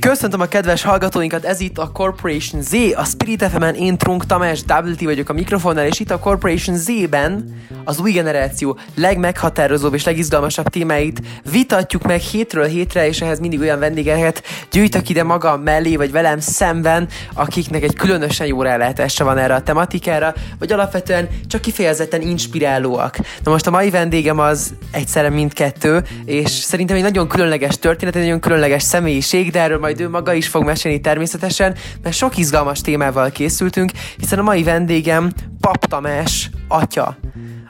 Köszöntöm a kedves hallgatóinkat, ez itt a Corporation Z, a Spirit FM-en, én Trunk Tamás, Double T vagyok a mikrofonnál, és itt a Corporation Z-ben az új generáció legmeghatározóbb és legizgalmasabb témáit vitatjuk meg hétről hétre, és ehhez mindig olyan vendégeket gyűjtök ide magam mellé, vagy velem szemben, akiknek egy különösen jó rálátása van erre a tematikára, vagy alapvetően csak kifejezetten inspirálóak. Na most a mai vendégem az egyszerre mindkettő, és szerintem egy nagyon különleges történet, egy nagyon különleges személyiség, de erről majd ő maga is fog mesélni természetesen, mert sok izgalmas témával készültünk, hiszen a mai vendégem Papp Tamás atya.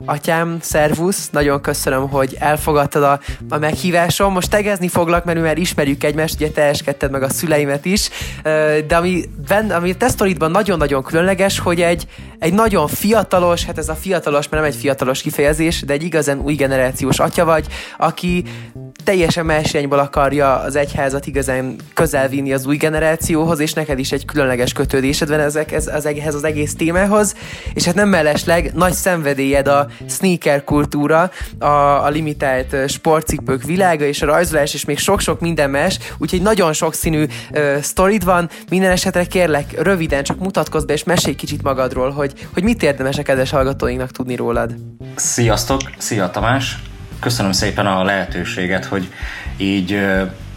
Atyám, szervusz, nagyon köszönöm, hogy elfogadtad a meghívásom. Most tegezni foglak, mert mi már ismerjük egymást, ugye te eskedted meg a szüleimet is, de ami a te sztoridban nagyon-nagyon különleges, hogy egy nagyon fiatalos, hát ez a fiatalos, mert nem egy fiatalos kifejezés, de egy igazán új generációs atya vagy, aki teljesen más irányból akarja az egyházat igazán közel vinni az új generációhoz, és neked is egy különleges kötődésed van ehhez az egész témához, és hát nem mellesleg nagy szenvedélyed a sneaker kultúra, a limitált sportcipők világa, és a rajzolás, és még sok-sok minden más, úgyhogy nagyon sokszínű sztorid van. Minden esetre kérlek, röviden csak mutatkozz be, és mesélj kicsit magadról, hogy mit érdemes a kedves hallgatóinknak tudni rólad. Sziasztok! Szia Tamás! Köszönöm szépen a lehetőséget, hogy így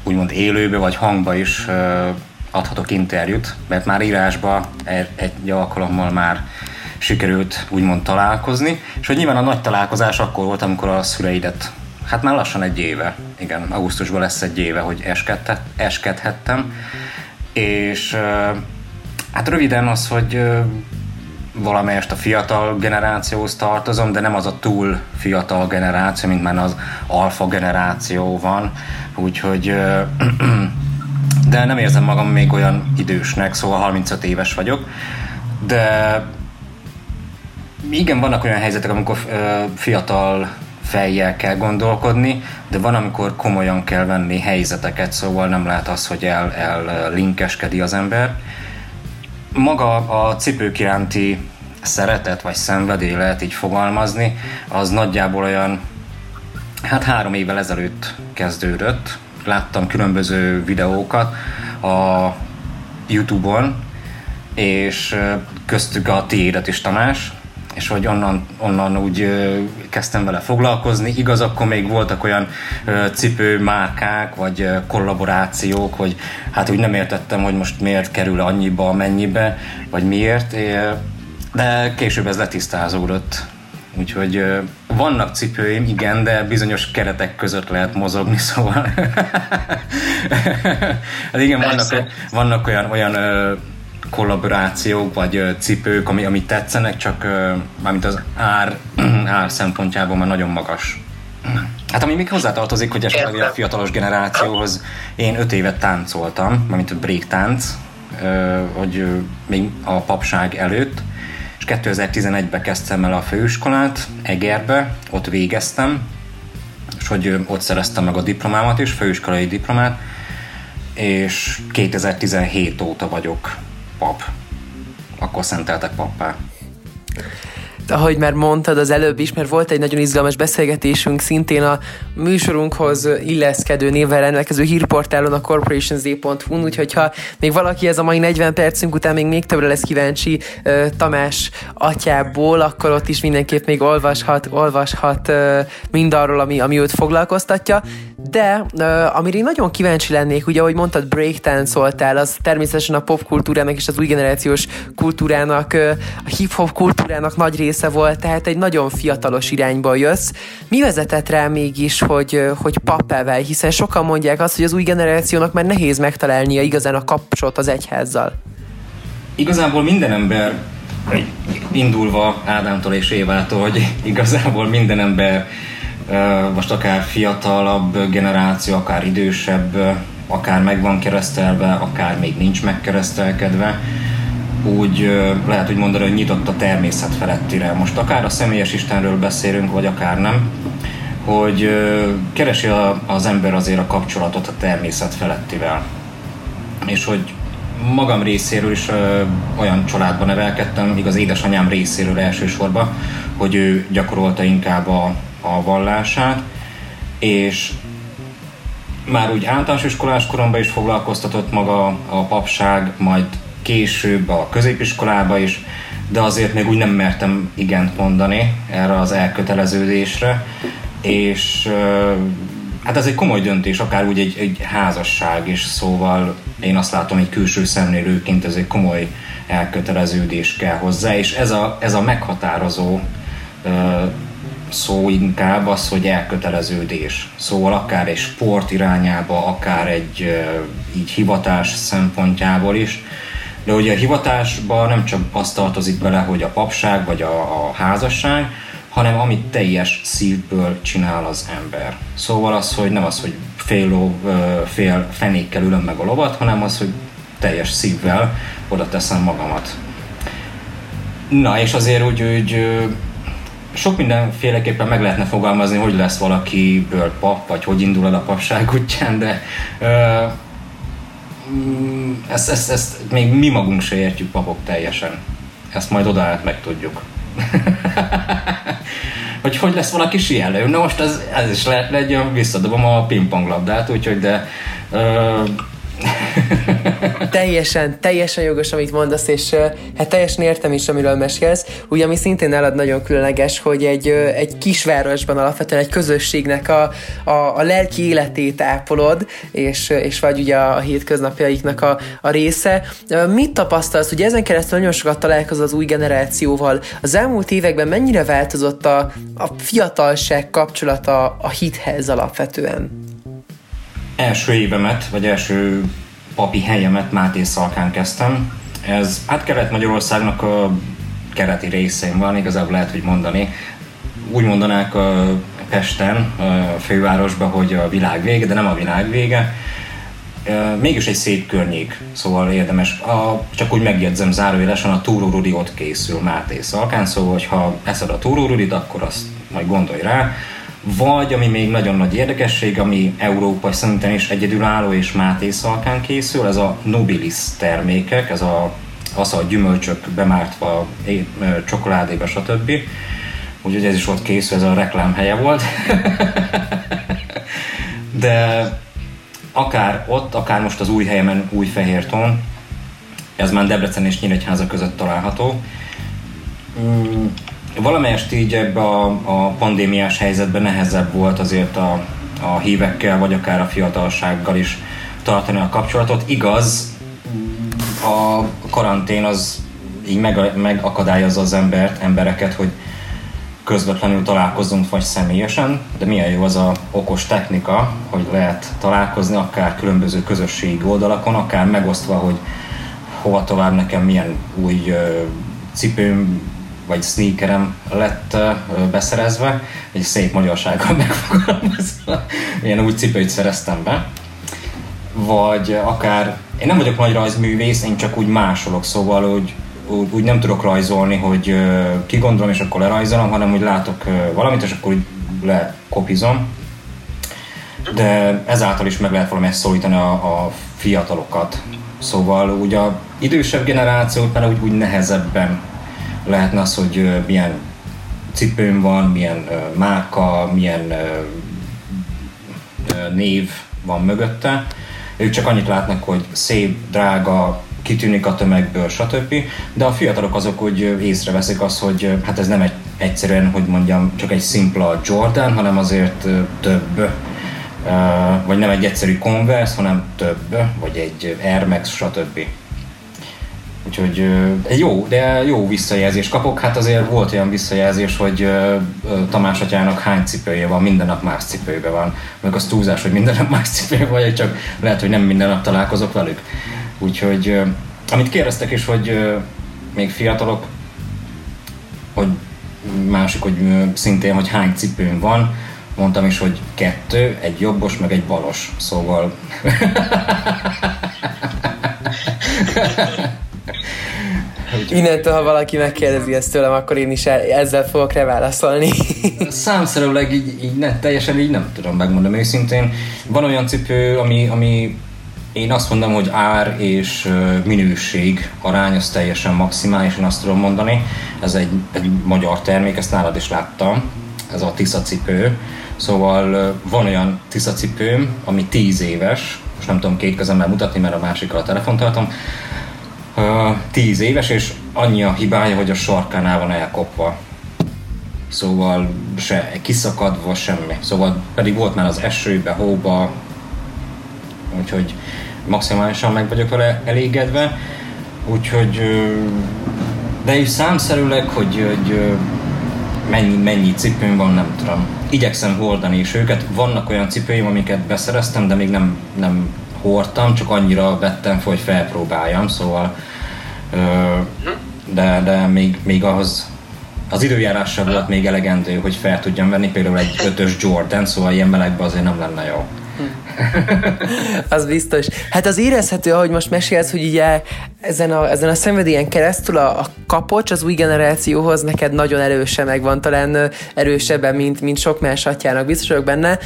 úgymond élőbe vagy hangba is adhatok interjút, mert már írásba egy alkalommal már sikerült úgymond találkozni, és hogy nyilván a nagy találkozás akkor volt, amikor a szüleidet, hát már lassan egy éve, igen, augusztusban lesz egy éve, hogy eskedhettem, és hát röviden az, hogy valamelyest a fiatal generációhoz tartozom, de nem az a túl fiatal generáció, mint már az alfa generáció van, úgyhogy de nem érzem magam még olyan idősnek, szóval 35 éves vagyok, de igen, vannak olyan helyzetek, amikor fiatal fejjel kell gondolkodni, de van, amikor komolyan kell venni helyzeteket, szóval nem lehet az, hogy ellinkeskedi az ember. Maga a cipők iránti szeretet vagy szenvedély, lehet így fogalmazni, az nagyjából olyan, hát 3 évvel ezelőtt kezdődött. Láttam különböző videókat a YouTube-on, és köztük a tiédet is, Tamás, és hogy onnan úgy kezdtem vele foglalkozni. Igaz, akkor még voltak olyan cipőmárkák, vagy kollaborációk, hogy hát úgy nem értettem, hogy most miért kerül annyiba, mennyibe, vagy miért, de később ez letisztázódott. Úgyhogy vannak cipőim, igen, de bizonyos keretek között lehet mozogni, szóval hát igen, vannak olyan kollaborációk, vagy cipők, ami tetszenek, csak mármint az ár szempontjából már nagyon magas. Hát ami még hozzátartozik, hogy esetleg a fiatalos generációhoz, én 5 évet táncoltam, mármint a break tánc, hogy még a papság előtt, és 2011-ben kezdtem el a főiskolát, Egerbe, ott végeztem, és hogy ott szereztem meg a diplomámat is, főiskolai diplomát, és 2017 óta vagyok pap. Akkor szenteltek pappá. Ahogy már mondtad az előbb is, mert volt egy nagyon izgalmas beszélgetésünk szintén a műsorunkhoz illeszkedő névvel rendelkező hírportálon, a CorporationZ.hu-n, úgyhogy ha még valaki ez a mai 40 percünk után még többre lesz kíváncsi Tamás atyából, akkor ott is mindenképp még olvashat mindarról, ami őt foglalkoztatja. De amire én nagyon kíváncsi lennék, ugye ahogy mondtad, breaktáncoltál, az természetesen a popkultúrának és az új generációs kultúrának, a hip-hop kultúrának nagy része volt, tehát egy nagyon fiatalos irányba jössz. Mi vezetett rá mégis, hogy pappá válj? Hiszen sokan mondják azt, hogy az új generációnak már nehéz megtalálnia igazán a kapcsot az egyházzal. Igazából minden ember, indulva Ádámtól és Évától, hogy igazából minden ember, most akár fiatalabb generáció, akár idősebb, akár meg van keresztelve, akár még nincs megkeresztelkedve, úgy lehet úgy mondani, hogy nyitott a természet felettire. Most akár a személyes Istenről beszélünk, vagy akár nem, hogy keresi az ember azért a kapcsolatot a természet felettivel. És hogy magam részéről is olyan családban nevelkedtem, igaz édesanyám részéről elsősorban, hogy ő gyakorolta inkább a vallását, és már úgy általános iskolás koromban is foglalkoztatott maga a papság, majd később a középiskolába is, de azért még úgy nem mertem igent mondani erre az elköteleződésre, és hát ez egy komoly döntés, akár úgy egy házasság is, szóval én azt látom, hogy külső szemlélőként ez egy komoly elköteleződés kell hozzá, és ez a meghatározó szó inkább az, hogy elköteleződés. Szóval akár egy sport irányába, akár egy így hivatás szempontjából is. De ugye a hivatásban nem csak azt tartozik bele, hogy a papság vagy a házasság, hanem amit teljes szívből csinál az ember. Szóval az, hogy nem az, hogy fél fenékkel ülöm meg a lovat, hanem az, hogy teljes szívvel oda teszem magamat. Na, és azért úgy sok mindenféleképpen meg lehetne fogalmazni, hogy lesz valakiből pap, vagy hogy indul el a papság útján, de ezt még mi magunk se értjük papok teljesen. Ezt majd odaállt megtudjuk. hogy lesz valaki síelő. Na most ez is lehetne egy olyan, visszadobom a pingponglabdát, úgyhogy de... Teljesen jogos, amit mondasz, és hát teljesen értem is, amiről mesélsz. Ugye, ami szintén nálad nagyon különleges, hogy egy kisvárosban alapvetően egy közösségnek a lelki életét ápolod, és vagy ugye a hétköznapjaiknak a része. Mit tapasztalsz? Ugye ezen keresztül nagyon sokat találkozol az új generációval. Az elmúlt években mennyire változott a fiatalság kapcsolata a hithez alapvetően? Első évemet, vagy első papi helyemet Mátészalkán kezdtem. Ez hát Kelet-Magyarországnak a keleti részén van, igazából lehet, hogy mondani. Úgy mondanák Pesten, a fővárosban, hogy a világ vége, de nem a világ vége. Mégis egy szép környék, szóval érdemes. Csak úgy megjegyzem zárójelesen, a Túró Rudi ott készül Mátészalkán, szóval ha eszed a Túró Rudit, akkor azt majd gondolj rá. Vagy, ami még nagyon nagy érdekesség, ami európai szinten is egyedülálló és Mátészalkán készül, ez a Nobilis termékek, ez a gyümölcsök bemártva, csokoládéba, stb. Úgyhogy ez is ott készül, ez a reklámhelye volt. De akár ott, akár most az új helyemen, Újfehérton, ez már Debrecen és Nyíregyháza között található. Valamelyest így ebben a pandémiás helyzetben nehezebb volt azért a hívekkel, vagy akár a fiatalsággal is tartani a kapcsolatot. Igaz, a karantén az így megakadályozza az embereket, hogy közvetlenül találkozzunk, vagy személyesen, de milyen jó az a okos technika, hogy lehet találkozni akár különböző közösségi oldalakon, akár megosztva, hogy hova tovább nekem milyen új cipőm, vagy sneakerem lett beszerezve, egy szép magyarsággal megfogalmazva, ilyen új cipőt szereztem be, vagy akár, én nem vagyok nagy rajzművész, én csak úgy másolok, szóval úgy nem tudok rajzolni, hogy kigondolom és akkor lerajzolom, hanem úgy látok valamit, és akkor úgy lekopizom, de ezáltal is meg lehet valamelyest szólítani a fiatalokat, szóval úgy az idősebb generációt már úgy nehezebben lehetne az, hogy milyen cipőm van, milyen márka, milyen név van mögötte. Ők csak annyit látnak, hogy szép, drága, kitűnik a tömegből, stb. De a fiatalok azok úgy észreveszik azt, hogy hát ez nem egyszerűen, hogy mondjam, csak egy szimpla Jordan, hanem azért több. Vagy nem egy egyszerű Converse, hanem több, vagy egy Air Max, stb. Úgyhogy jó, de jó visszajelzés kapok. Hát azért volt olyan visszajelzés, hogy Tamás atyának hány cipője van, minden nap más cipőben van. Meg az túlzás, hogy minden nap más cipőben van, csak lehet, hogy nem minden nap találkozok velük. Úgyhogy amit kérdeztek is, hogy még fiatalok, hogy másik, hogy szintén, hogy hány cipőm van. Mondtam is, hogy 2, egy jobbos, meg egy balos. Szóval... Innentől, ha valaki megkérdezi ezt tőlem, akkor én is ezzel fogok reválaszolni. Számszerűleg így ne, teljesen így nem tudom megmondani őszintén. Van olyan cipő, ami én azt mondom, hogy ár és minőség arány az teljesen maximálisan, azt tudom mondani. Ez egy magyar termék, ezt nálad is láttam. Ez a Tisza cipő. Szóval van olyan Tisza cipőm, ami 10 éves, most nem tudom két kezemmel mutatni, mert a másikkal a telefont tartom, 10 éves, és annyi a hibája, hogy a sarkánál van elkopva. Szóval se kiszakadva, semmi. Szóval pedig volt már az esőbe, hóba, úgyhogy maximálisan meg vagyok vele elégedve. Úgyhogy, de is számszerűleg, hogy mennyi cipőm van, nem tudom. Igyekszem hordani is őket. Vannak olyan cipőim, amiket beszereztem, de még nem hordtam, csak annyira vettem fel, hogy felpróbáljam, szóval de még ahhoz az időjárással volt még elegendő, hogy fel tudjam venni, például egy 5-ös Jordan, szóval ilyen melegben azért nem lenne jó. Az biztos. Hát az érezhető, ahogy most mesélsz, hogy ugye ezen a szenvedélyen keresztül a kapocs az új generációhoz neked nagyon erősen megvan, talán erősebben, mint sok más atyának, biztos vagyok benne,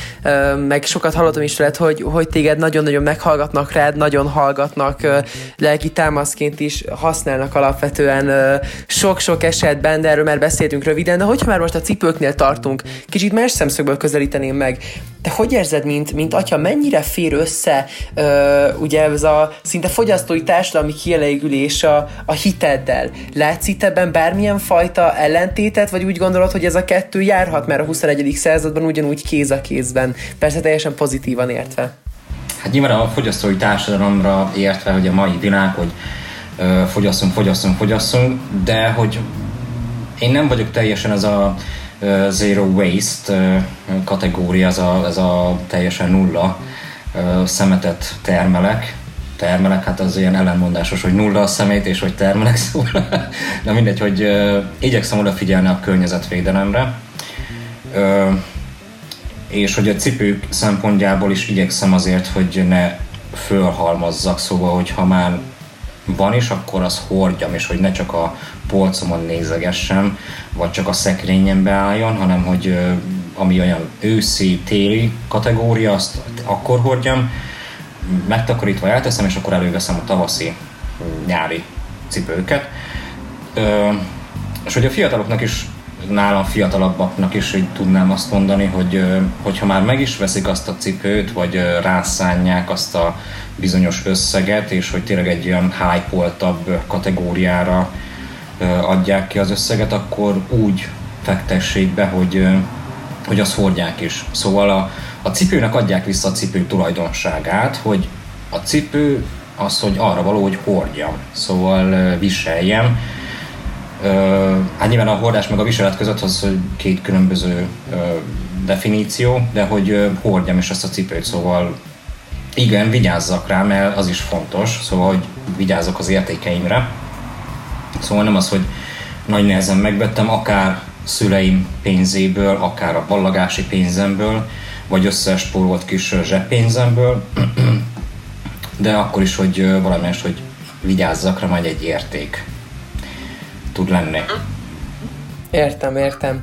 meg sokat hallottam is tőled, hogy téged nagyon-nagyon meghallgatnak rád, nagyon hallgatnak, lelki támaszként is használnak alapvetően sok-sok esetben, de erről már beszéltünk röviden, de hogyha már most a cipőknél tartunk, kicsit más szemszögből közelíteném meg. Te hogy érzed, mint atya, mennyire fér össze ugye ez a szinte fogyasztói társadalmi kielégülés a hiteddel? Látsz itt ebben bármilyen fajta ellentétet, vagy úgy gondolod, hogy ez a kettő járhat már a 21. században ugyanúgy kéz a kézben? Persze teljesen pozitívan értve. Hát nyilván a fogyasztói társadalomra értve, hogy a mai világ, hogy fogyasszunk, de hogy én nem vagyok teljesen az a zero waste kategória, ez a teljesen nulla szemetet termelek, hát az ilyen ellenmondásos, hogy nulla a szemét és hogy termelek, szóval de mindegy, hogy igyekszem odafigyelni a környezetvédelemre, és hogy a cipők szempontjából is igyekszem azért, hogy ne fölhalmozzak, szóval hogy ha már van is, akkor az hordjam, és hogy ne csak a polcomon nézegessem, vagy csak a szekrényembe álljon, hanem hogy ami olyan őszi-téli kategória, azt akkor hordjam, megtakarítva elteszem, és akkor előveszem a tavaszi-nyári cipőket. És hogy a fiataloknak is, nálam fiatalabbaknak is így tudnám azt mondani, hogy ha már meg is veszik azt a cipőt, vagy rászánják azt a bizonyos összeget, és hogy tényleg egy olyan hype-oltabb kategóriára adják ki az összeget, akkor úgy fektessék be, hogy azt hordják is. Szóval a cipőnek adják vissza a cipő tulajdonságát, hogy a cipő az, hogy arra való, hogy hordjam, szóval viseljem. Hát nyilván a hordás meg a viselet között az két különböző definíció, de hogy hordjam is ezt a cipőt, szóval igen, vigyázzak rá, mert az is fontos, szóval hogy vigyázzak az értékeimre. Szóval nem az, hogy nagy nehezen megvettem, akár szüleim pénzéből, akár a ballagási pénzemből, vagy összespórolt kis zseppénzemből, de akkor is, hogy valamelyest, hogy vigyázzak rá, majd egy érték tud lenni. Értem.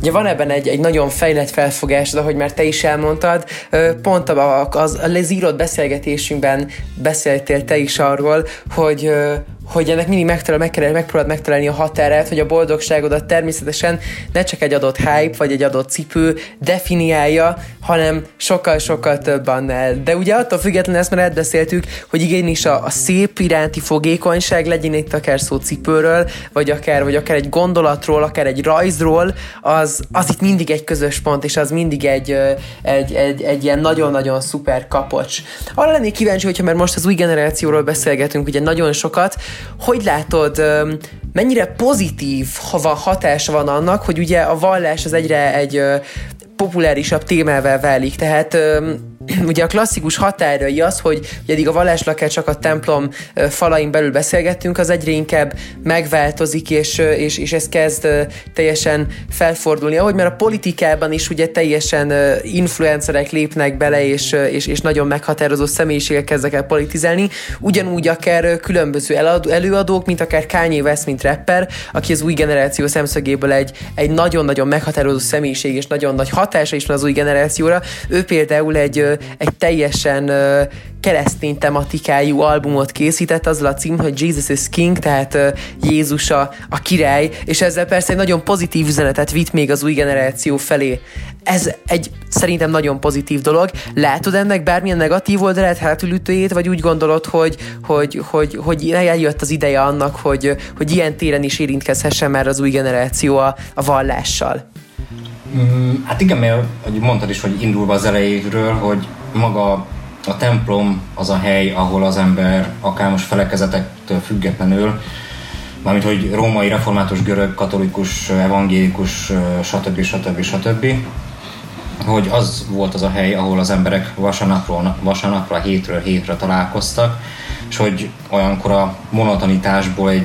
Ugye van ebben egy nagyon fejlett felfogásod, ahogy már te is elmondtad, pont az írott beszélgetésünkben beszéltél te is arról, hogy ennek mindig megpróbáld megtalálni a határát, hogy a boldogságodat természetesen ne csak egy adott hype vagy egy adott cipő definiálja, hanem sokkal-sokkal több annál. De ugye attól függetlenül, ezt már átbeszéltük, hogy igenis a szép iránti fogékonyság, legyen itt akár szó cipőről, vagy akár egy gondolatról, akár egy rajzról, az itt mindig egy közös pont, és az mindig egy ilyen nagyon-nagyon szuper kapocs. Arra lennék kíváncsi, hogyha már most az új generációról beszélgetünk, ugye nagyon sokat, hogy látod, mennyire pozitív hatása van annak, hogy ugye a vallás az egyre egy populárisabb témával válik, tehát ugye a klasszikus határai az, hogy eddig a valláslakát csak a templom falain belül beszélgettünk, az egyre inkább megváltozik, és ez kezd teljesen felfordulni. Ahogy már a politikában is ugye teljesen influencerek lépnek bele, és nagyon meghatározó személyiségek kezdek el politizálni, ugyanúgy akár különböző előadók, mint akár Kanye West, mint rapper, aki az új generáció szemszögéből egy nagyon-nagyon meghatározó személyiség, és nagyon nagy hatása is van az új generációra. Ő például egy teljesen keresztény tematikájú albumot készített, azzal a cím, hogy Jesus Is King, tehát Jézus a király, és ezzel persze egy nagyon pozitív üzenetet vitt még az új generáció felé. Ez egy szerintem nagyon pozitív dolog. Látod ennek bármilyen negatív oldalát, hátulütőjét, vagy úgy gondolod, hogy eljött az ideje annak, hogy ilyen téren is érintkezhessen már az új generáció a vallással? Hát igen, mert mondtad is, hogy indulva az elejéről, hogy maga a templom az a hely, ahol az ember akár most felekezetektől függetlenül, mármint hogy római, református, görög, katolikus, evangélikus, stb. Stb. Stb. Hogy az volt az a hely, ahol az emberek vasárnapra, hétről hétre találkoztak, és hogy olyankor a monotonitásból, egy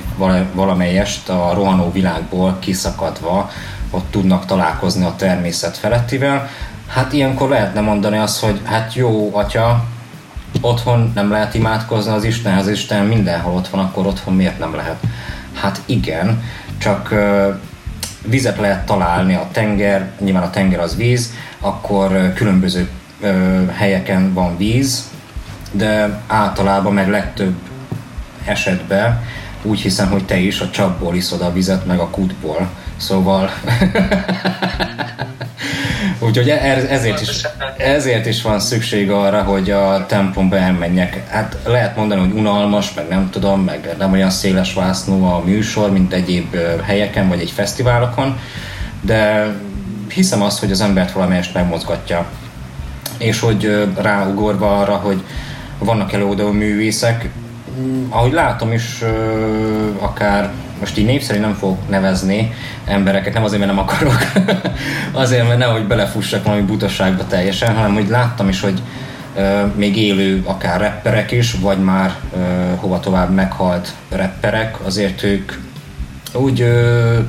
valamelyest a rohanó világból kiszakadva ott tudnak találkozni a természet felettivel. Hát ilyenkor lehetne mondani azt, hogy hát jó, atya, otthon nem lehet imádkozni az Istenhez, Isten mindenhol ott van, akkor otthon miért nem lehet? Hát igen, csak vizet lehet találni, a tenger, nyilván a tenger az víz, akkor különböző helyeken van víz, de általában meg legtöbb esetben úgy hiszem, hogy te is a csapból iszod a vizet, meg a kútból. Szóval... Úgyhogy ezért is van szükség arra, hogy a templomba elmenjek. Hát lehet mondani, hogy unalmas, meg nem tudom, meg nem olyan széles vásznú a műsor, mint egyéb helyeken, vagy egy fesztiválokon, de hiszem azt, hogy az embert valamelyest megmozgatja. És hogy ráugorva arra, hogy vannak előadó művészek, ahogy látom is, akár most így népszerű nem fogok nevezni embereket, nem azért, mert nem akarok, azért, mert nehogy belefussak valami butaságba teljesen, hanem hogy láttam is, hogy még élő akár rapperek is, vagy már hova tovább meghalt rapperek, azért ők úgy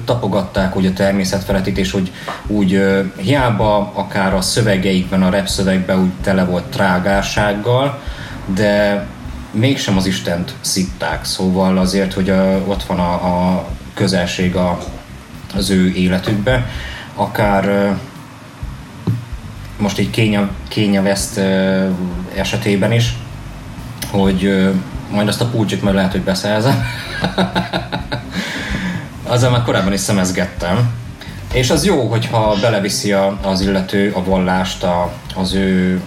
tapogatták a természetfeletítést, hogy úgy hiába akár a szövegeikben, a rap szövegben úgy tele volt trágársággal, de mégsem az Istent szitták, szóval azért, hogy ott van a közelség az ő életükben. Akár most egy Kanye West esetében is, hogy majd azt a pulcsit majd lehet, hogy beszerzem. Azzal már korábban is szemezgettem. És az jó, hogyha beleviszi az illető a vallást, az ő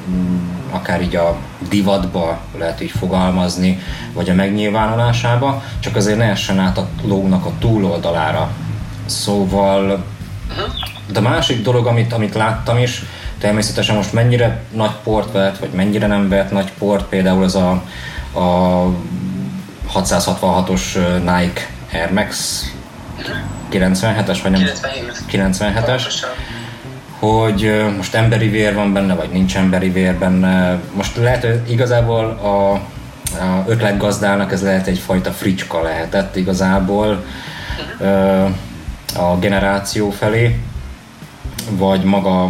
akár így a divatba, lehet így fogalmazni, vagy a megnyilvánulásába, csak azért ne essen át a lónak a túloldalára. Szóval, de másik dolog, amit láttam is, természetesen most mennyire nagy port vett, vagy mennyire nem vett nagy port, például ez a 666-os Nike Air Max 97-es, vagy nem? 97-es. Hogy most emberi vér van benne, vagy nincs emberi vér benne. Most lehet, hogy igazából a ötletgazdának ez lehet egyfajta fricska lehetett igazából a generáció felé, vagy maga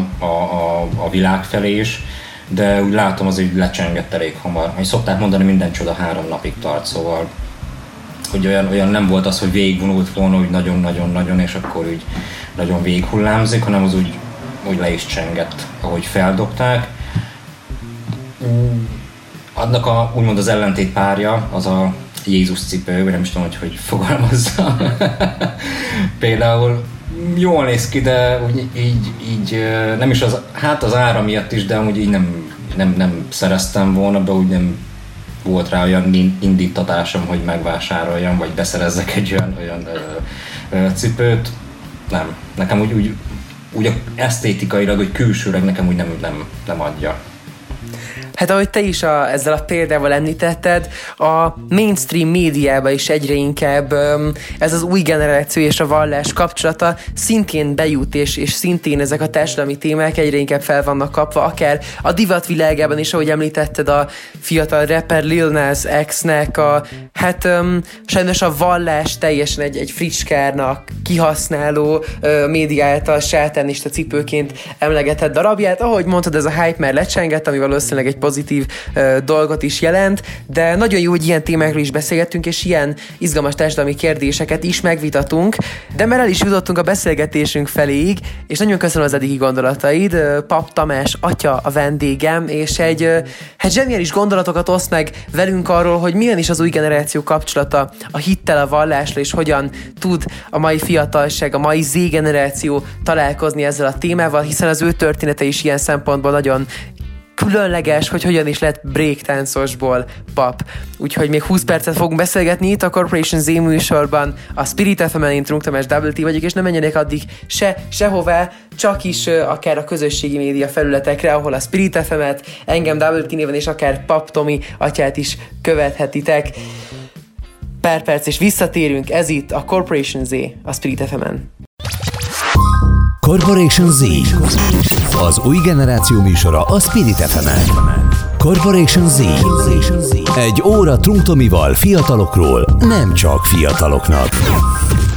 a világ felé is, de úgy látom, az így lecsengett elég hamar. Hogy szokták mondani, minden csoda 3 napig tart, szóval hogy olyan nem volt az, hogy végigvonult volna úgy nagyon-nagyon-nagyon, és akkor úgy nagyon végighullámzik, hanem az úgy le is csengett, ahogy feldobták. Annak úgymond az ellentét párja, az a Jézus cipő, vagy nem is tudom, hogy fogalmazza. Például jól néz ki, de úgy, így nem is az, hát az ára miatt is, de úgy így nem szereztem volna be, úgy nem volt rá olyan indítatásom, hogy megvásároljam, vagy beszerezzek egy olyan cipőt. Nem. Nekem úgy esztétikailag, hogy külsőleg nekem úgy nem adja. Hát ahogy te is ezzel a példával említetted, a mainstream médiában is egyre inkább ez az új generáció és a vallás kapcsolata szintén bejut, és szintén ezek a társadalmi témák egyre inkább fel vannak kapva, akár a divatvilágában is, ahogy említetted, a fiatal rapper Lil Nas X-nek sajnos a vallás teljesen egy fricskárnak kihasználó média által sátánista cipőként emlegetett darabját. Ahogy mondtad, ez a hype már lecsengett, ami valószínűleg egy pozitív dolgot is jelent, de nagyon jó, hogy ilyen témákról is beszélgettünk, és ilyen izgalmas társadalmi kérdéseket is megvitatunk, de már el is jutottunk a beszélgetésünk feléig, és nagyon köszönöm az eddigi gondolataid. Papp Tamás atya a vendégem, és zseniális gondolatokat oszt meg velünk arról, hogy milyen is az új generáció kapcsolata a hittel, a vallásra, és hogyan tud a mai fiatalság, a mai Z-generáció találkozni ezzel a témával, hiszen az ő története is ilyen szempontból nagyon különleges, hogy hogyan is lett breaktáncosból pap. Úgyhogy még 20 percet fogunk beszélgetni itt a Corporation Z műsorban, a Spirit FM-en, én Trunk Tamás, Double T vagyok, és nem menjenek addig sehová, csak is akár a közösségi média felületekre, ahol a Spirit FM-et, engem Double T néven, és akár Papp Tomi atyát is követhetitek. Pár perc, és visszatérünk, ez itt a Corporation Z, a Spirit FM-en. Corporation Z, az új generáció műsora a Spirit FM-en. Corporation Z, egy óra Trunk Tomival fiatalokról, nem csak fiataloknak.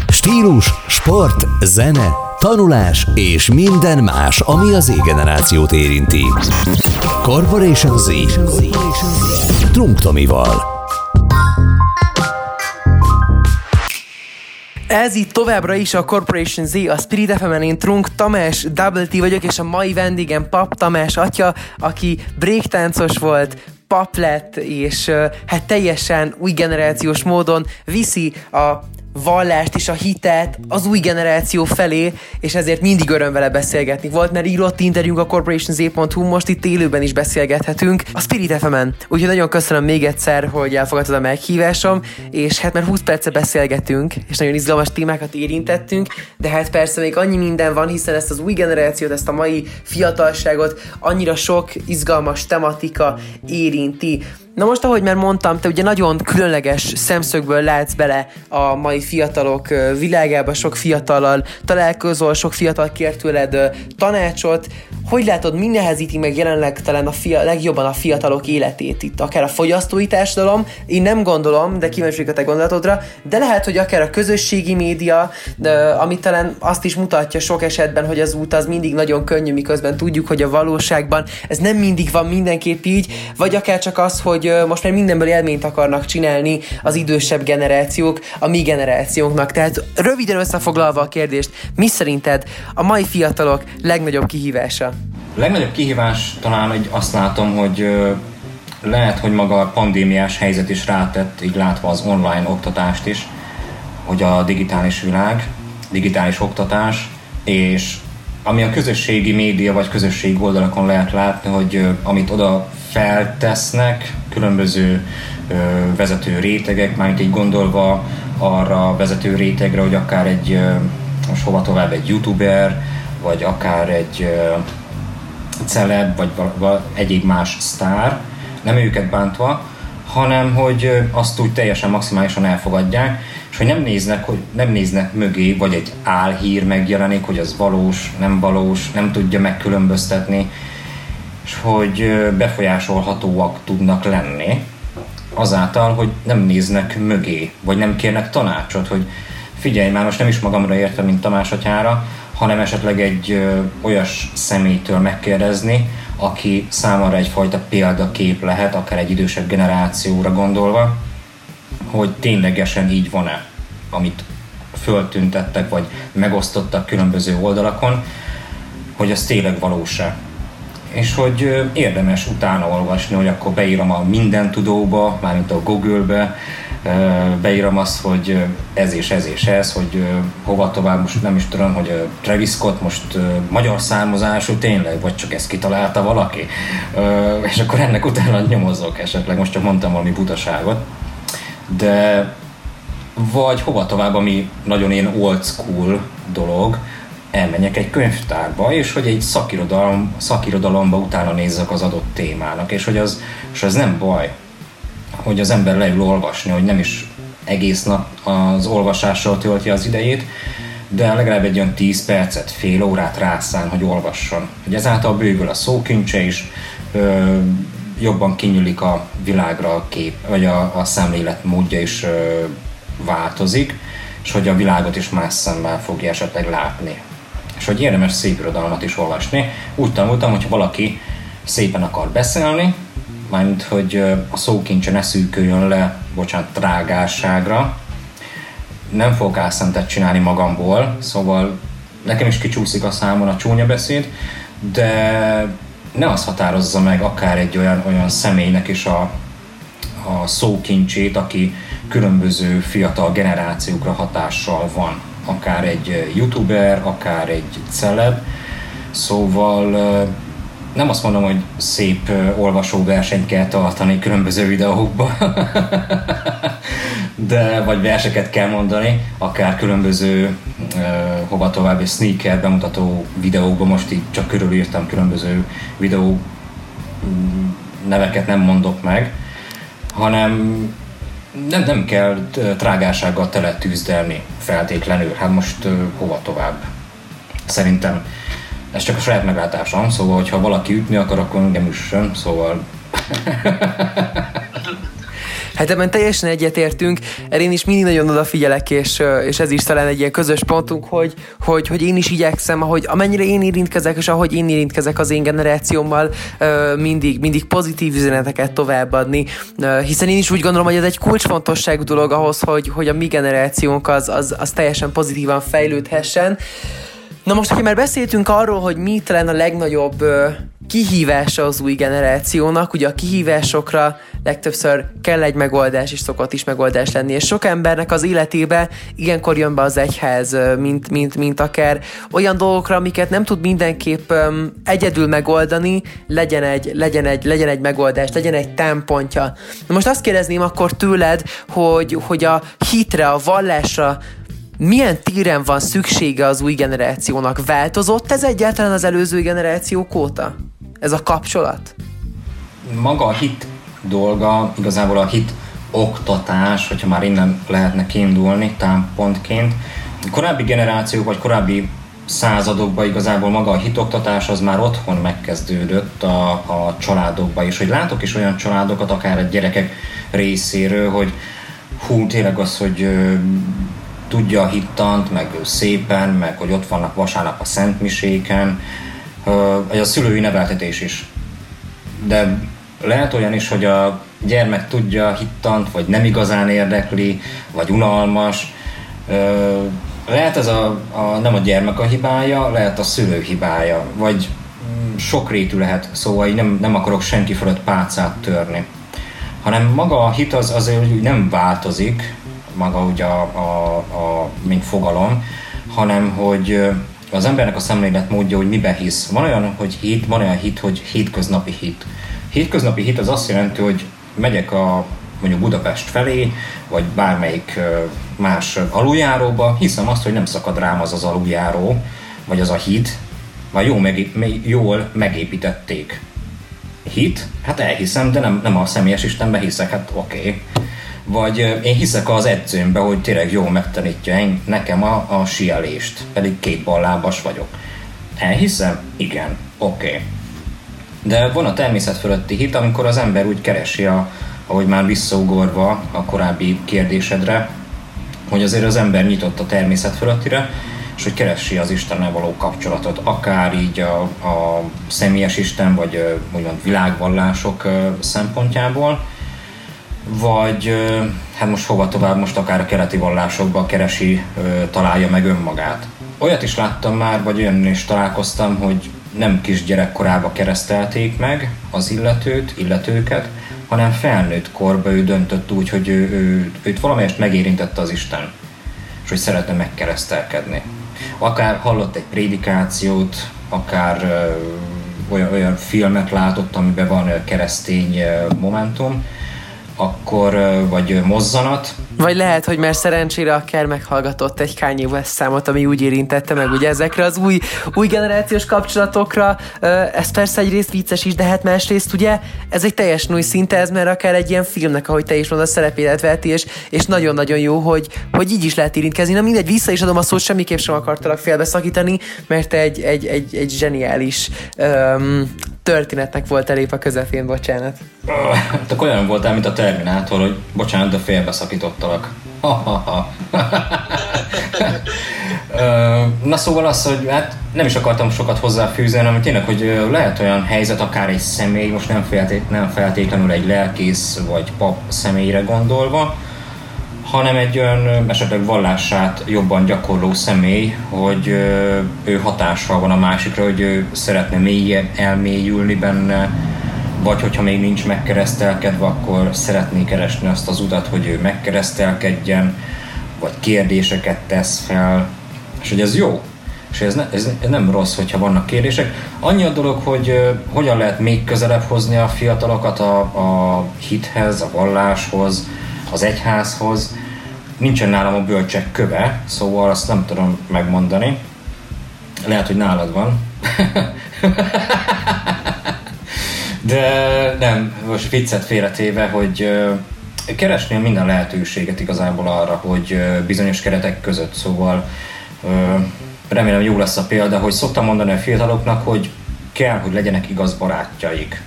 Stílus, sport, zene, tanulás és minden más, ami az Z-generációt érinti. Corporation Z, Trunk Tomival. Ez itt továbbra is a Corporation Z, a Spirit FM-en, én Trunk Tamás, Double T vagyok, és a mai vendégem Papp Tamás atya, aki breaktáncos volt, pap lett, és teljesen új generációs módon viszi a vallást és a hitet az új generáció felé, és ezért mindig öröm vele beszélgetni. Volt már írott interjúnk a CorporationZ.hu, most itt élőben is beszélgethetünk a Spirit FM-en. Úgyhogy nagyon köszönöm még egyszer, hogy elfogadtad a meghívásom, és már 20 perce beszélgetünk, és nagyon izgalmas témákat érintettünk, de persze még annyi minden van, hiszen ezt az új generációt, ezt a mai fiatalságot annyira sok izgalmas tematika érinti. Na most, ahogy már mondtam, te ugye nagyon különleges szemszögből látsz bele a mai fiatalok világába, sok fiatallal találkozol, sok fiatal kér tőled tanácsot. Hogy látod, mi nehezíti meg jelenleg talán legjobban a fiatalok életét itt? Akár a fogyasztói társadalom, én nem gondolom, de kíváncsi vagyok a te gondolatodra, de lehet, hogy akár a közösségi média, ami talán azt is mutatja sok esetben, hogy az út az mindig nagyon könnyű, miközben tudjuk, hogy a valóságban ez nem mindig van mindenképp így, vagy akár csak az, hogy most már mindenből élményt akarnak csinálni az idősebb generációk, a mi generációnknak. Tehát röviden összefoglalva a kérdést, mi szerinted a mai fiatalok legnagyobb kihívása? A legnagyobb kihívás talán, hogy azt látom, hogy lehet, hogy maga a pandémiás helyzet is rátett, így látva az online oktatást is, hogy a digitális világ, digitális oktatás, és ami a közösségi média vagy közösségi oldalakon lehet látni, hogy amit oda feltesznek különböző vezető rétegek, mármint így gondolva arra a vezető rétegre, hogy akár most hova tovább, egy youtuber, vagy akár egy celeb, vagy egyéb más sztár, nem őket bántva, hanem hogy azt úgy teljesen maximálisan elfogadják, és hogy nem néznek mögé, vagy egy álhír megjelenik, hogy az valós, nem tudja megkülönböztetni, és hogy befolyásolhatóak tudnak lenni azáltal, hogy nem néznek mögé, vagy nem kérnek tanácsot, hogy figyelj már, most nem is magamra értem, mint Tamás atyára, hanem esetleg egy olyas személytől megkérdezni, aki számára egyfajta példakép lehet, akár egy idősebb generációra gondolva, hogy ténylegesen így van-e, amit föltüntettek, vagy megosztottak különböző oldalakon, hogy az tényleg valós-e. És hogy érdemes utána olvasni, hogy akkor beírom a mindentudóba, mármint a Google-be, beírom azt, hogy ez, hogy hova tovább, most nem is tudom, hogy Travis Scott most magyar származású tényleg, vagy csak ezt kitalálta valaki, és akkor ennek utána nyomozok esetleg, most csak mondtam valami butaságot, de vagy hova tovább, ami nagyon ilyen old school dolog, elmenjek egy könyvtárba, és hogy egy szakirodalomba utána nézzek az adott témának, és hogy az, és az nem baj, hogy az ember leül olvasni, hogy nem is egész nap az olvasással tölti az idejét, de legalább egy olyan 10 percet, fél órát rászán, hogy olvasson. Hogy ezáltal bővül a szókincse is, jobban kinyúlik a világra a kép, vagy a szemlélet módja is változik, és hogy a világot is más szemmel fogja esetleg látni. És hogy érdemes szépirodalmat is olvasni. Úgy tanultam, hogy valaki szépen akar beszélni, mármint, hogy a szókincse ne szűköljön le, bocsánat, trágárságra. Nem fogok álszentet csinálni magamból, szóval nekem is kicsúszik a számon a csúnya beszéd, de ne az határozza meg akár egy olyan személynek is a szókincsét, aki különböző fiatal generációkra hatással van. Akár egy youtuber, akár egy celeb. Szóval nem azt mondom, hogy szép olvasóversenyt kell tartani különböző videókban, de vagy verseket kell mondani, akár különböző hova tovább és sneaker bemutató videókban, most így csak körülírtam különböző videó neveket nem mondok meg, hanem nem kell trágársággal teletűzdelni feltétlenül, hát most hova tovább. Szerintem ez csak a saját meglátásom, szóval, hogyha valaki ütni akar, akkor engem üssön, szóval... Hát ebben teljesen egyetértünk, erre én is mindig nagyon odafigyelek, és ez is talán egy ilyen közös pontunk, hogy én is igyekszem, ahogy amennyire én érintkezek, és ahogy én érintkezek az én generációmmal, mindig pozitív üzeneteket továbbadni, hiszen én is úgy gondolom, hogy ez egy kulcsfontosságú dolog ahhoz, hogy a mi generációnk az teljesen pozitívan fejlődhessen. Na most, hogy már beszéltünk arról, hogy mi talán a legnagyobb kihívása az új generációnak, ugye a kihívásokra legtöbbször kell egy megoldás, és szokott is megoldás lenni, és sok embernek az életébe ilyenkor jön be az egyház, mint akár olyan dolgokra, amiket nem tud mindenképp egyedül megoldani, legyen egy megoldás, legyen egy támpontja. Na most azt kérdezném akkor tőled, hogy a hitre, a vallásra milyen téren van szüksége az új generációnak? Változott ez egyáltalán az előző generációk óta? Ez a kapcsolat? Maga a hit dolga, igazából a hit oktatás, hogyha már innen lehetne kiindulni támpontként. Korábbi generációk vagy korábbi századokban igazából maga a hitoktatás az már otthon megkezdődött a családokban, és hogy látok is olyan családokat, akár a gyerekek részéről, hogy hú, tényleg az, hogy tudja a hittant, meg szépen, meg hogy ott vannak vasárnap a szentmiséken, vagy a szülői neveltetés is. De lehet olyan is, hogy a gyermek tudja a hittant, vagy nem igazán érdekli, vagy unalmas. Lehet ez nem a gyermek a hibája, lehet a szülő hibája, vagy sokrétű lehet, szóval nem akarok senki fölött pálcát törni. Hanem maga a hit az azért úgy nem változik, maga ugye mint fogalom, hanem hogy az embernek a szemléletmódja, hogy miben hisz. Van olyan hit, hogy hétköznapi hit. Hétköznapi hit az azt jelenti, hogy megyek mondjuk Budapest felé, vagy bármelyik más aluljáróba, hiszem azt, hogy nem szakad rám az aluljáró, vagy az a híd, vagy jól megépítették. Hit? Hát elhiszem, de nem a személyes Istenben hiszek, hát oké. Vagy én hiszek az edzőmbe, hogy tényleg jól megtanítja nekem a síelést, pedig két ballábas vagyok. Elhiszem? Igen. Oké. De van a természet fölötti hit, amikor az ember úgy keresi, ahogy már visszaugorva a korábbi kérdésedre, hogy azért az ember nyitott a természet fölöttire, és hogy keresi az Istennel való kapcsolatot, akár így a személyes Isten, vagy úgymond világvallások szempontjából, vagy hát most hova tovább, most akár a keleti vallásokban keresi, találja meg önmagát. Olyat is láttam már, vagy olyan is találkoztam, hogy nem kisgyerekkorában keresztelték meg az illetőket, hanem felnőtt korban ő döntött úgy, hogy őt valamelyest megérintette az Isten, és hogy szeretne megkeresztelkedni. Akár hallott egy prédikációt, akár olyan filmet látott, amiben van keresztény momentum, akkor, vagy mozzanat, Vagy lehet, hogy már szerencsére akár meghallgatott egy Kanye West számot, ami úgy érintette meg ugye ezekre az új generációs kapcsolatokra. Ez persze egyrészt vicces is, de hát másrészt ugye ez egy teljes új szinte, ez már akár egy ilyen filmnek, ahogy te is mondod, a szerepélet veheti, és nagyon-nagyon jó, hogy így is lehet érintkezni. Na mindegy, vissza is adom a szót, semmiképp sem akartalak félbeszakítani, mert egy zseniális történetnek volt elép a közepén, bocsánat. Hát akkor olyan voltál, mint a Terminátor, hogy bocsánat, de félbeszakítottalak. Na szóval az, hogy hát nem is akartam sokat hozzáfűzni, amit tényleg, hogy lehet olyan helyzet, akár egy személy, most nem feltétlenül egy lelkész vagy pap személyre gondolva, hanem egy olyan esetleg vallását jobban gyakorló személy, hogy ő hatással van a másikra, hogy ő szeretne mélyen elmélyülni benne, vagy hogyha még nincs megkeresztelkedve, akkor szeretné keresni azt az utat, hogy ő megkeresztelkedjen, vagy kérdéseket tesz fel, és hogy ez jó. És ez nem rossz, hogyha vannak kérdések. Annyi a dolog, hogy hogyan lehet még közelebb hozni a fiatalokat a hithez, a valláshoz, az egyházhoz. Nincsen nálam a bölcsek köve, szóval azt nem tudom megmondani. Lehet, hogy nálad van. De nem, most viccet félretéve, hogy keresnél minden lehetőséget igazából arra, hogy bizonyos keretek között, szóval remélem jó lesz a példa, hogy szoktam mondani a fiataloknak, hogy kell, hogy legyenek igaz barátjaik,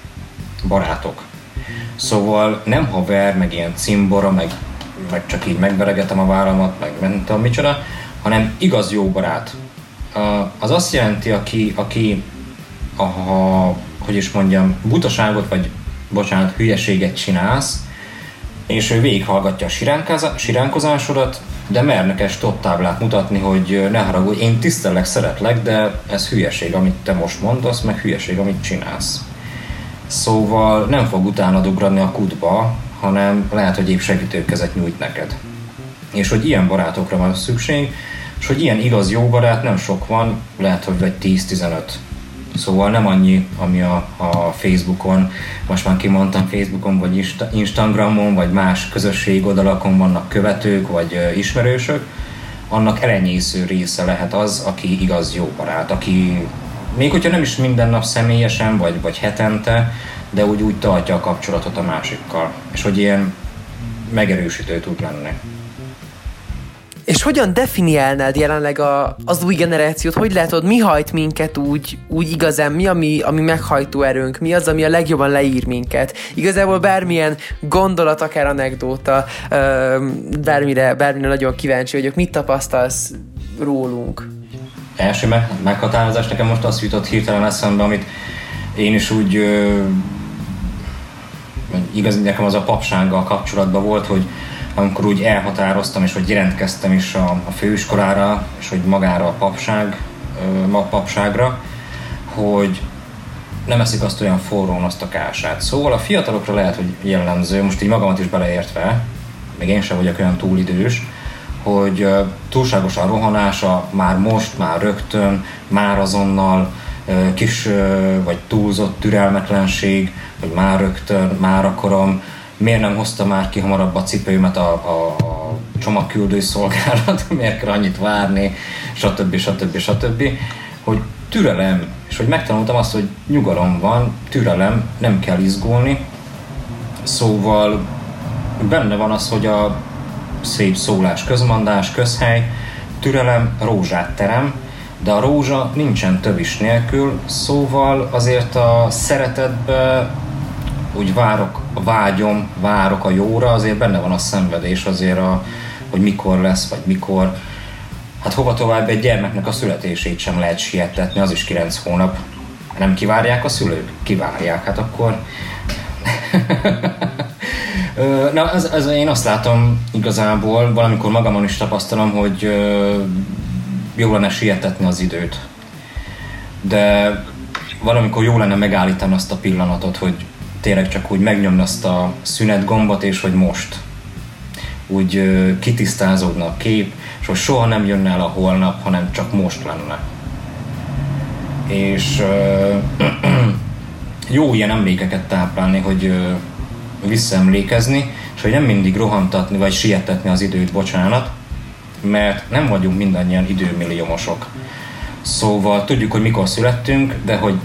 barátok. Szóval nem haver, meg ilyen cimbora, meg csak így megveregetem a vállamat, meg nem tudom micsoda, hanem igaz jó barát. Az azt jelenti, aki hogy is mondjam, butaságot, vagy bocsánat, hülyeséget csinálsz, és ő végighallgatja a siránkozásodat, de mernekes tottáblát mutatni, hogy ne haragudj, én tisztellek, szeretlek, de ez hülyeség, amit te most mondasz, meg hülyeség, amit csinálsz. Szóval nem fog utána dugranni a kútba, hanem lehet, hogy épp segítőkezet nyújt neked. És hogy ilyen barátokra van szükség, és hogy ilyen igaz jó barát nem sok van, lehet, hogy vagy 10-15. Szóval nem annyi, ami a Facebookon, most már kimondtam Facebookon, vagy Instagramon, vagy más közösség oldalakon vannak követők, vagy ismerősök, annak elenyésző része lehet az, aki igaz jó barát, aki még hogyha nem is minden nap személyesen, vagy hetente, de úgy tartja a kapcsolatot a másikkal, és hogy ilyen megerősítő tud lenni. És hogyan definiálnád jelenleg az új generációt? Hogy látod, mi hajt minket úgy igazán? Mi ami meghajtó erőnk? Mi az, ami a legjobban leír minket? Igazából bármilyen gondolat, akár anekdóta, bármire nagyon kíváncsi vagyok. Mit tapasztalsz rólunk? Első meghatározás nekem most azt jutott hirtelen eszembe, amit én is úgy... igaz, nekem az a papsággal kapcsolatban volt, hogy amikor úgy elhatároztam, és hogy jelentkeztem is a főiskolára, és hogy magára a papságra, hogy nem eszik azt olyan forrón azt a kását. Szóval a fiatalokra lehet, hogy jellemző, most így magamat is beleértve, még én sem vagyok olyan túl idős, hogy túlságosan rohanása, már most, már rögtön, már azonnal, kis vagy túlzott türelmetlenség, vagy már rögtön, már akarom, miért nem hozta már ki hamarabb a cipőmet a csomagküldő szolgálat, miért kell annyit várni, stb. Hogy türelem, és hogy megtanultam azt, hogy nyugalom van, türelem, nem kell izgulni. Szóval benne van az, hogy a szép szólás, közmondás, közhely, türelem, rózsát terem, de a rózsa nincsen tövis nélkül, szóval azért a szeretetbe úgy vágyom a jóra, azért benne van a szenvedés azért, hogy mikor lesz, vagy mikor. Hát hova tovább, egy gyermeknek a születését sem lehet sietetni, az is 9 hónap. Nem kivárják a szülők? Kivárják, hát akkor... Na, ez én azt látom igazából, valamikor magamon is tapasztalom, hogy jó lenne sietetni az időt. De valamikor jó lenne megállítani azt a pillanatot, hogy tényleg csak úgy megnyomni azt a szünetgombot, és hogy most úgy kitisztázódna a kép, és hogy soha nem jönne el a holnap, hanem csak most lenne. És jó ilyen emlékeket táplálni, hogy visszaemlékezni, és hogy nem mindig rohantatni vagy sietetni az időt, bocsánat, mert nem vagyunk mindannyian időmilliómosok. Szóval tudjuk, hogy mikor születtünk, de hogy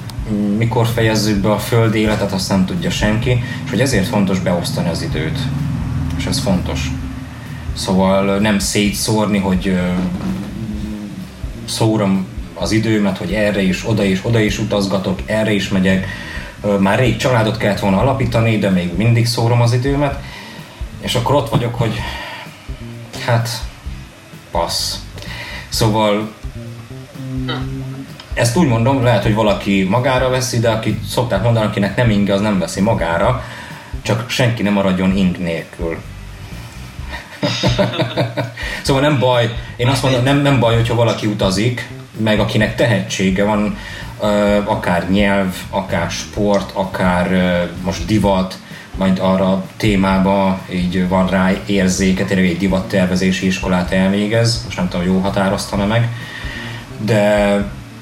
mikor fejezzük be a földi életet, azt nem tudja senki, és hogy ezért fontos beosztani az időt. És ez fontos. Szóval nem szétszórni, hogy szórom az időmet, hogy erre is, oda is utazgatok, erre is megyek. Már rég családot kellett volna alapítani, de még mindig szórom az időmet. És akkor ott vagyok, hogy hát passz. Szóval ezt úgy mondom, lehet, hogy valaki magára veszi, de aki szokták mondani, akinek nem inge, az nem veszi magára, csak senki nem maradjon ing nélkül. Szóval nem baj, én azt mondom, nem baj, hogyha valaki utazik, meg akinek tehetsége van, akár nyelv, akár sport, akár most divat, majd arra témába így van rá érzéke, tényleg egy divattervezési iskolát elvégez, most nem tudom, jól határoztam meg, de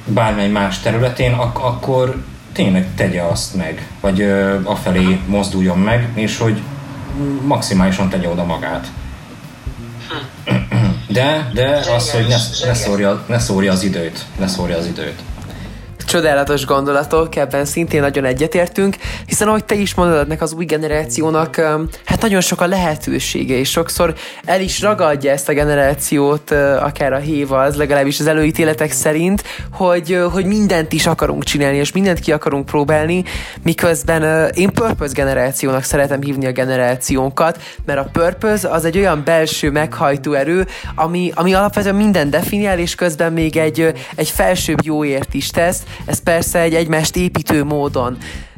bármely más területén, akkor tényleg tegye azt meg, vagy afelé mozduljon meg, és hogy maximálisan tegye oda magát. De az, hogy ne szórja az időt. Csodálatos gondolatok, ebben szintén nagyon egyetértünk, hiszen ahogy te is mondod, ennek az új generációnak hát nagyon sok a lehetősége, és sokszor el is ragadja ezt a generációt, akár a héva az, legalábbis az előítéletek szerint, hogy mindent is akarunk csinálni, és mindent ki akarunk próbálni, miközben én purpose generációnak szeretem hívni a generációnkat, mert a purpose az egy olyan belső meghajtó erő, ami alapvetően minden definiál, és közben még egy felsőbb jóért is tesz. Ez persze egy egymást építő módon.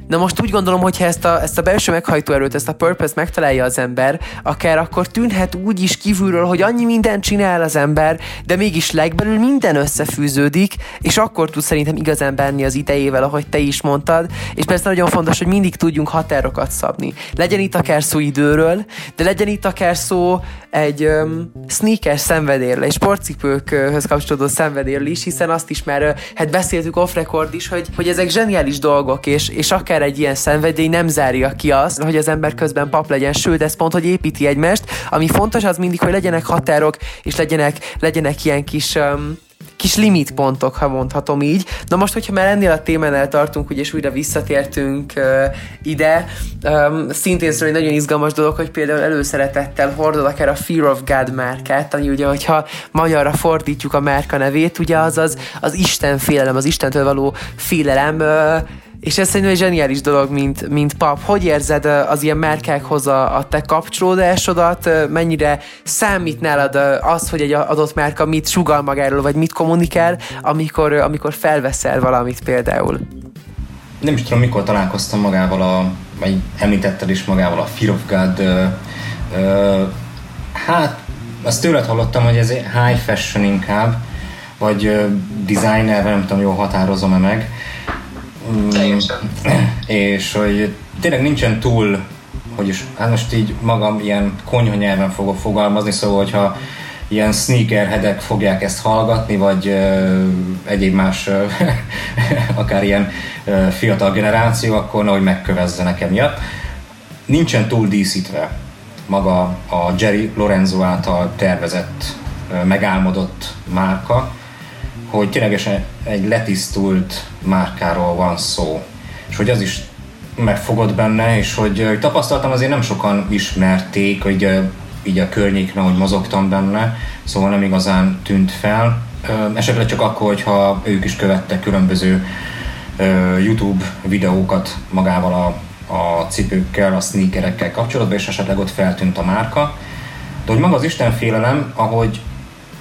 Na most úgy gondolom, hogy ha ezt a belső meghajtó erőt, ezt a purpose megtalálja az ember, akár akkor tűnhet úgy is kívülről, hogy annyi mindent csinál az ember, de mégis legbelül minden összefűződik, és akkor tud szerintem igazán bánni az idejével, ahogy te is mondtad, és persze nagyon fontos, hogy mindig tudjunk határokat szabni. Legyen itt akár szó időről, de legyen itt akár szó egy sneaker szenvedérről, egy sportcipőkhöz kapcsolódó szenvedérről is, hiszen azt is már hát beszéltük off record is, hogy ezek zseniális dolgok, és akár egy ilyen szenvedély nem zárja ki azt, hogy az ember közben pap legyen, sőt, ez pont, hogy építi egymást. Ami fontos, az mindig, hogy legyenek határok, és legyenek ilyen kis limitpontok, ha mondhatom így. Na most, hogyha már ennél a témánál tartunk, ugye, és újra visszatértünk ide, szintén szóval egy nagyon izgalmas dolog, hogy például előszeretettel hordod akár a Fear of God márkát, ami ugye, hogyha magyarra fordítjuk a márka nevét, ugye az Isten félelem, az Istentől való félelem, és ez szerintem egy zseniális dolog, mint pap. Hogy érzed az ilyen márkákhoz a te kapcsolódásodat? Mennyire számít nálad az, hogy egy adott márka mit sugal magáról, vagy mit kommunikál, amikor felveszel valamit például? Nem is tudom, mikor találkoztam magával, vagy említetted is magával a Fear of God. Hát, azt tőled hallottam, hogy ez high fashion inkább, vagy designer, nem tudom, jól határozom-e meg. És hogy tényleg nincsen túl, vagyis hát most így magam ilyen konyha nyelven fogok fogalmazni, szóval hogyha ilyen sneakerheadek fogják ezt hallgatni, vagy egyéb más akár ilyen fiatal generáció, akkor nehogy megkövezzenek emiatt. Nincsen túl díszítve maga a Jerry Lorenzo által tervezett, megálmodott márka, hogy ténylegesen egy letisztult márkáról van szó, és hogy az is megfogott benne, és hogy tapasztaltam, azért nem sokan ismerték, hogy így a környékben, hogy mozogtam benne, szóval nem igazán tűnt fel. Esetleg csak akkor, hogyha ők is követtek különböző YouTube videókat magával a cipőkkel, a sneakerekkel kapcsolatban, és esetleg ott feltűnt a márka. De hogy maga az Istenfélelem, ahogy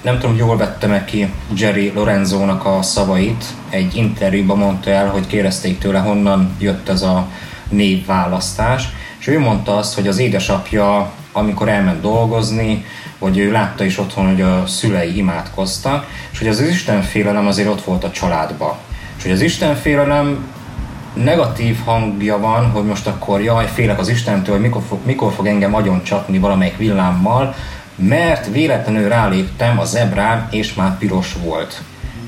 nem tudom, jól vettem-e ki Jerry Lorenzónak a szavait. Egy interjúban mondta el, hogy kérdezték tőle, honnan jött ez a névválasztás. És ő mondta azt, hogy az édesapja, amikor elment dolgozni, vagy ő látta is otthon, hogy a szülei imádkoztak, és hogy az Istenfélelem azért ott volt a családba. És hogy az Istenfélelem negatív hangja van, hogy most akkor jaj, félek az Istentől, hogy mikor fog engem agyon csapni valamelyik villámmal, mert véletlenül ráléptem a zebrán, és már piros volt.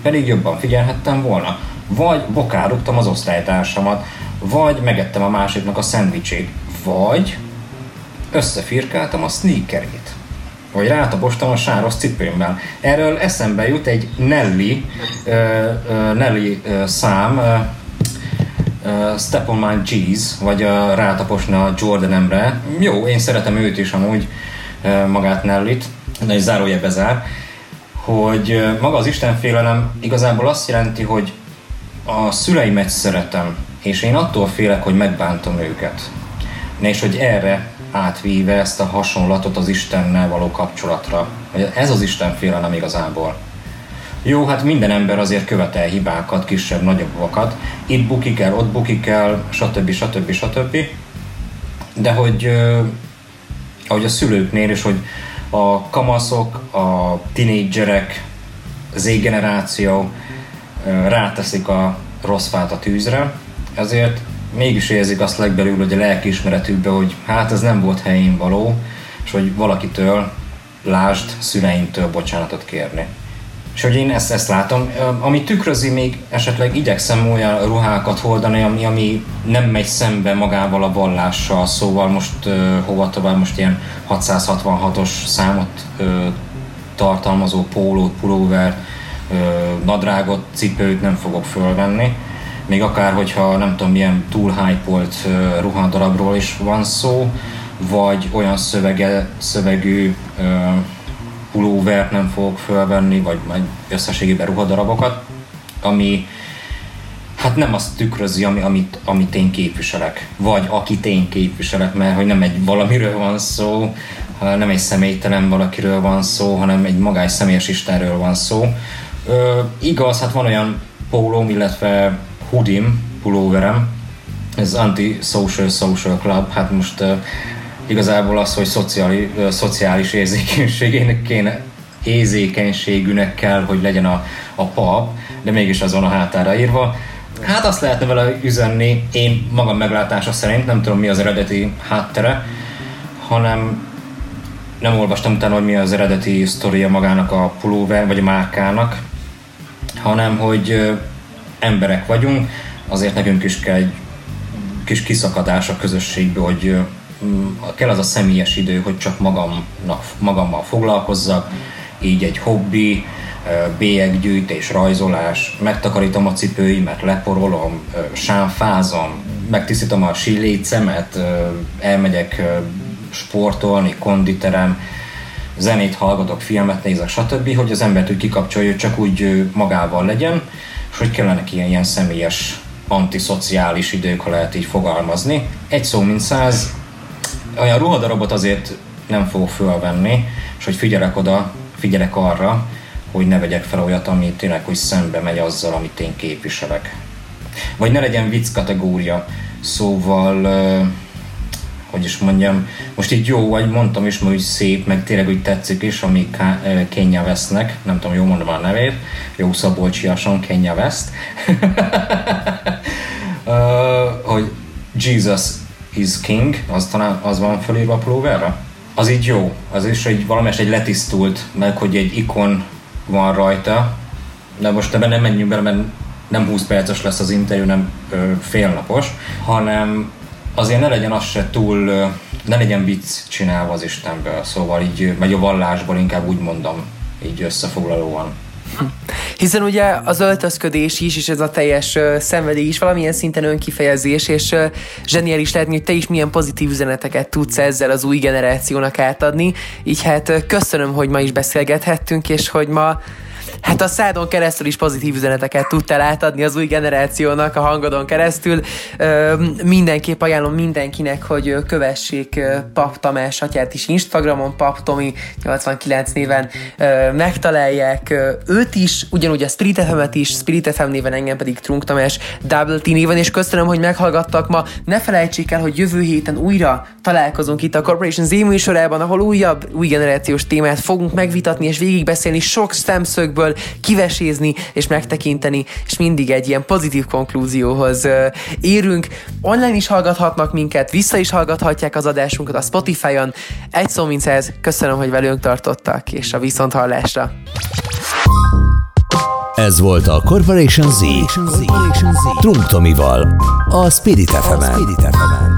Pedig jobban figyelhettem volna. Vagy bokára rúgtam az osztálytársamat, vagy megettem a másiknak a szendvicsét, vagy összefirkáltam a sneakerét, vagy rátapostam a sáros cipőmmel. Erről eszembe jut egy Nelly szám, Step on my G's, vagy rátaposna a Jordanemre. Jó, én szeretem őt is amúgy, magát Nellyt, de egy zárója bezár, hogy maga az istenfélelem igazából azt jelenti, hogy a szüleimet szeretem, és én attól félek, hogy megbántom őket. És hogy erre átvíve ezt a hasonlatot az Istennel való kapcsolatra. Ez az istenfélelem igazából. Jó, hát minden ember azért követel hibákat, kisebb-nagyobbakat. Itt bukik el, ott bukik el, stb. De hogy ahogy a szülőknél is, hogy a kamaszok, a tinédzserek, Z-generáció ráteszik a rossz fát a tűzre, ezért mégis érzik azt legbelül, hogy a lelkiismeretükbe, hogy hát ez nem volt helyén való, és hogy valakitől, lásd, szüleimtől bocsánatot kérni. És hogy én ezt látom, ami tükrözi, még esetleg igyekszem olyan ruhákat hordani, ami nem megy szembe magával a vallással, szóval most hova tovább, most ilyen 666-os számot tartalmazó pólót, pulóvert, nadrágot, cipőt nem fogok fölvenni. Még akár, hogyha nem tudom, milyen túlhypolt ruhadarabról is van szó, vagy olyan szövegű pulóvert nem fogok fölvenni, vagy majd összességében ruhadarabokat, ami hát nem azt tükrözi, amit én képviselek, vagy akit én képviselek, mert hogy nem egy valamiről van szó, nem egy személytelen valakiről van szó, hanem egy magány személyes Istenről van szó. Igaz, hát van olyan pólóm, illetve hudim, pulóverem, ez Anti-Social Social Club, hát most igazából az, hogy szociális érzékenységűnek kell, hogy legyen a pap, de mégis az van a hátára írva. Hát azt lehetne vele üzenni, én magam meglátása szerint, nem tudom mi az eredeti háttere, hanem nem olvastam utána, hogy mi az eredeti sztoria magának a pulóver, vagy a márkának, hanem hogy emberek vagyunk, azért nekünk is kell egy kis kiszakadás a közösségbe, hogy kell az a személyes idő, hogy csak magammal foglalkozzak, így egy hobbi, bélyeggyűjtés, rajzolás, megtakarítom a cipőimet, leporolom, sámfázom, megtisztítom a sílécemet, elmegyek sportolni, konditerem, zenét hallgatok, filmet nézek, stb., hogy az embert úgy kikapcsolja, hogy csak úgy magával legyen, és hogy kellenek ilyen személyes, antiszociális idők, ha lehet így fogalmazni. Egy szó, mint 100, olyan ruhadarabot azért nem fogok fölvenni, és hogy figyelek arra, hogy ne vegyek fel olyat, ami tényleg úgy szembe megy azzal, amit én képviselek. Vagy ne legyen vicc kategória, szóval, hogy is mondjam, most így jó, vagy mondtam is, hogy szép, meg tényleg úgy tetszik is, ami Kanye Westnek, nem tudom, jól mondom a nevét, jó szabolcsiasan, Kanye West, hogy Jesus Is King, az talán az van fölírva a pulóverre? Az így jó, az is egy valamelyest egy letisztult, meg hogy egy ikon van rajta, de most ebben nem menjünk bele, mert nem 20 perces lesz az interjú, nem félnapos, hanem azért ne legyen az se túl, ne legyen vicc csinálva az Istenből, szóval így, vagy a vallásból inkább úgy mondom, így összefoglalóan. Hiszen ugye az öltözködés is, és ez a teljes szenvedély is valamilyen szinten önkifejezés, és zseniális látni, hogy te is milyen pozitív üzeneteket tudsz ezzel az új generációnak átadni. Így hát köszönöm, hogy ma is beszélgethettünk, és hogy ma hát a szádon keresztül is pozitív üzeneteket tudtál átadni az új generációnak a hangodon keresztül. Mindenképp ajánlom mindenkinek, hogy kövessék Papp Tamás atyát is Instagramon, Papp Tomi 89 néven megtalálják őt is, ugyanúgy a Spirit FM-et is, Spirit FM néven, engem pedig Trunk Tamás Double T néven, és köszönöm, hogy meghallgattak ma. Ne felejtsék el, hogy jövő héten újra találkozunk itt a Corporation Z műsorában, ahol újabb új generációs témát fogunk megvitatni és végigbeszélni sok szemszögből, kivesézni és megtekinteni, és mindig egy ilyen pozitív konklúzióhoz érünk. Online is hallgathatnak minket, vissza is hallgathatják az adásunkat a Spotify-on. Egy szó, mint 100, köszönöm, hogy velünk tartottak, és a viszonthallásra. Ez volt a Corporation Z Trunk Tomival, a Spirit FM-en.